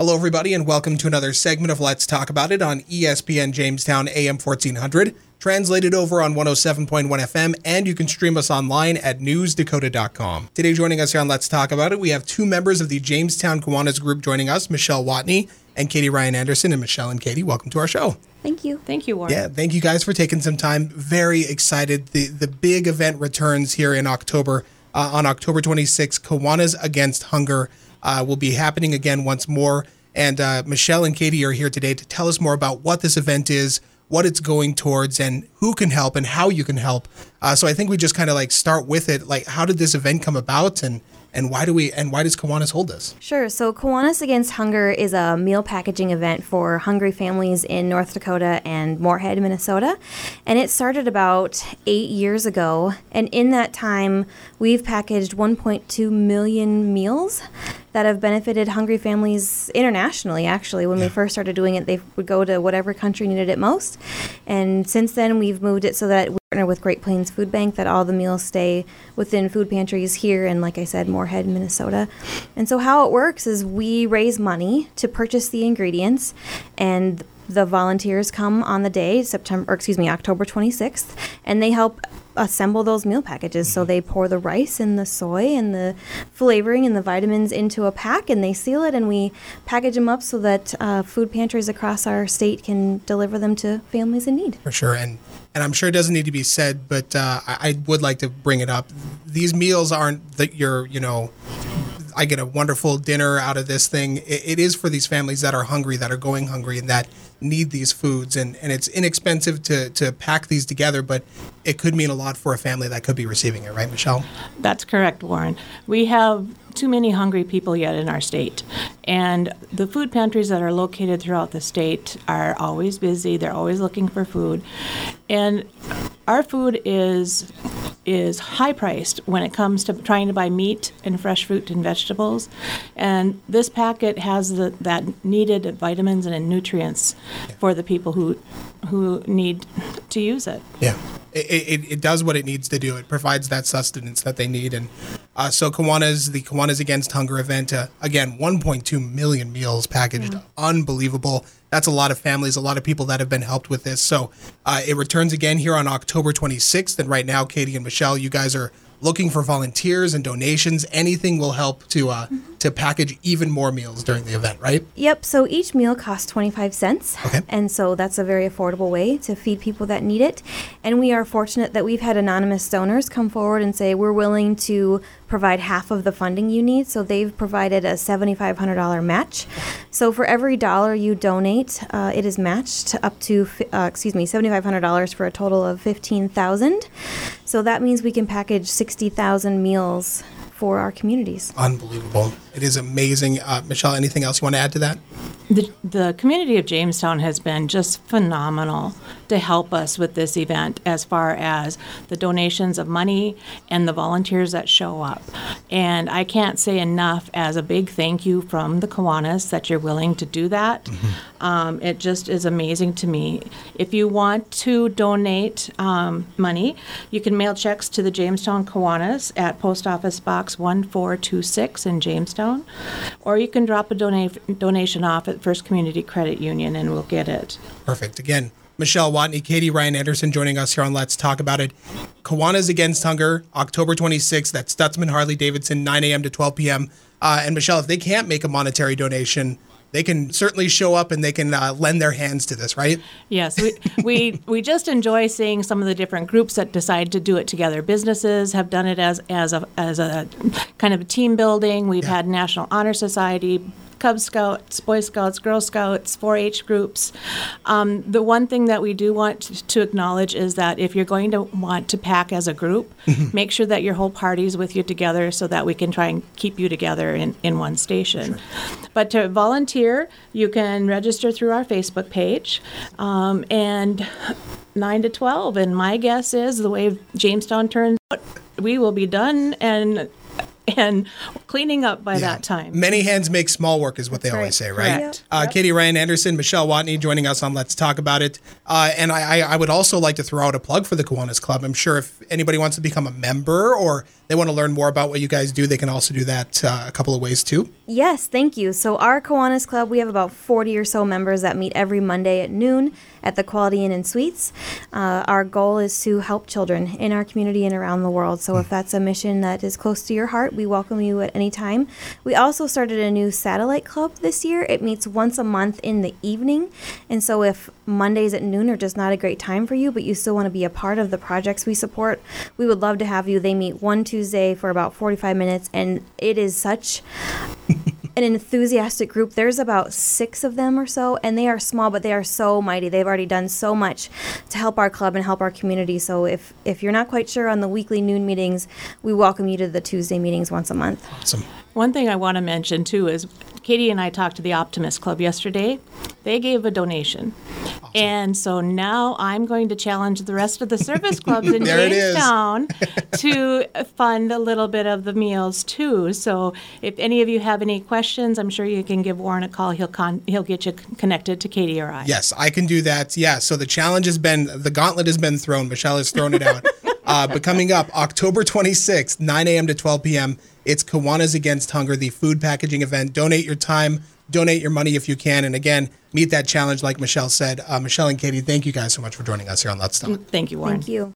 Hello, everybody, and welcome to another segment of Let's Talk About It on ESPN Jamestown AM 1400, translated over on 107.1 FM, and you can stream us online at newsdakota.com. Today, joining us here on Let's Talk About It, we have two members of the Jamestown Kiwanis group joining us, Michelle Watne and Katie Ryan-Anderson. And Michelle and Katie, welcome to our show. Thank you. Thank you, Warren. Yeah, thank you guys for taking some time. Very excited. The big event returns here in October. On October 26th, Kiwanis Against Hunger will be happening again once more. And Michelle and Katie are here today to tell us more about what this event is, what it's going towards, and who can help and how you can help. So I think we just kind of like start with it. Like, how did this event come about, and why does Kiwanis hold this? Sure. So Kiwanis Against Hunger is a meal packaging event for hungry families in North Dakota and Moorhead, Minnesota. And it started about 8 years ago. And in that time, we've packaged 1.2 million meals that have benefited hungry families internationally, actually. When we first started doing it, they would go to whatever country needed it most. And since then, we've moved it so that we partner with Great Plains Food Bank, that all the meals stay within food pantries here in, like I said, Moorhead, Minnesota. And so how it works is we raise money to purchase the ingredients, and the volunteers come on the day, October 26th, and they help assemble those meal packages. So they pour the rice and the soy and the flavoring and the vitamins into a pack, and they seal it, and we package them up so that food pantries across our state can deliver them to families in need. For sure. And I'm sure it doesn't need to be said, but I would like to bring it up. These meals aren't that you're, I get a wonderful dinner out of this thing. It is for these families that are hungry, that are going hungry, and that need these foods. And it's inexpensive to pack these together, but it could mean a lot for a family that could be receiving it, right, Michelle? That's correct, Warren. We have too many hungry people yet in our state. And the food pantries that are located throughout the state are always busy. They're always looking for food. And our food is high-priced when it comes to trying to buy meat and fresh fruit and vegetables. And this packet has that needed vitamins and nutrients for the people who need to use it. Yeah. It does what it needs to do. It provides that sustenance that they need. And so the Kiwanis Against Hunger event, again, 1.2 million meals packaged. Yeah. Unbelievable. That's a lot of families, a lot of people that have been helped with this. So it returns again here on October 26th. And right now, Katie and Michelle, you guys are looking for volunteers and donations. Anything will help to package even more meals during the event, right? Yep. So each meal costs 25 cents. Okay. And so that's a very affordable way to feed people that need it. And we are fortunate that we've had anonymous donors come forward and say, we're willing to provide half of the funding you need. So they've provided a $7,500 match. So for every dollar you donate, it is matched up to, $7,500 for a total of $15,000. So that means we can package 60,000 meals for our communities. Unbelievable. It is amazing. Michelle, anything else you want to add to that? The community of Jamestown has been just phenomenal to help us with this event as far as the donations of money and the volunteers that show up. And I can't say enough as a big thank you from the Kiwanis that you're willing to do that. Mm-hmm. It just is amazing to me. If you want to donate money, you can mail checks to the Jamestown Kiwanis at Post Office Box 1426 in Jamestown. Or you can drop a donation off at First Community Credit Union and we'll get it. Perfect. Again, Michelle Watne, Katie Ryan-Anderson joining us here on Let's Talk About It. Kiwanis Against Hunger, October 26th at Stutzman, Harley-Davidson, 9 a.m. to 12 p.m. And Michelle, if they can't make a monetary donation, they can certainly show up and they can lend their hands to this, right? Yes. We just enjoy seeing some of the different groups that decide to do it together. Businesses have done it as a kind of a team building. We've had National Honor Society, Cub Scouts, Boy Scouts, Girl Scouts, 4-H groups. The one thing that we do want to acknowledge is that if you're going to want to pack as a group, make sure that your whole party's with you together so that we can try and keep you together in one station. Sure. But to volunteer, you can register through our Facebook page. And 9 to 12, and my guess is the way Jamestown turns out, we will be done and cleaning up by that time. Many hands make small work is what they always say, right? Yep. Katie Ryan-Anderson, Michelle Watne joining us on Let's Talk About It. And I would also like to throw out a plug for the Kiwanis Club. I'm sure if anybody wants to become a member or they want to learn more about what you guys do, they can also do that a couple of ways too. Yes, thank you. So our Kiwanis Club, we have about 40 or so members that meet every Monday at noon at the Quality Inn and Suites. Our goal is to help children in our community and around the world. So if that's a mission that is close to your heart, we welcome you at any time. We also started a new satellite club this year. It meets once a month in the evening. And so if Mondays at noon are just not a great time for you, but you still want to be a part of the projects we support, we would love to have you. They meet one Tuesday for about 45 minutes, and it is such an enthusiastic group. There's about 6 of them or so, and they are small, but they are so mighty. They've already done so much to help our club and help our community. So if you're not quite sure on the weekly noon meetings, we welcome you to the Tuesday meetings once a month. Awesome. One thing I want to mention, too, is Katie and I talked to the Optimist Club yesterday. They gave a donation. Awesome. And so now I'm going to challenge the rest of the service clubs in Jamestown to fund a little bit of the meals, too. So if any of you have any questions, I'm sure you can give Warren a call. He'll get you connected to Katie or I. Yes, I can do that. Yeah, so the challenge has been, the gauntlet has been thrown. Michelle has thrown it out. But coming up, October 26th, 9 a.m. to 12 p.m., it's Kiwanis Against Hunger, the food packaging event. Donate your time, donate your money if you can. And again, meet that challenge like Michelle said. Michelle and Katie, thank you guys so much for joining us here on Let's Talk. Thank you, Warren. Thank you.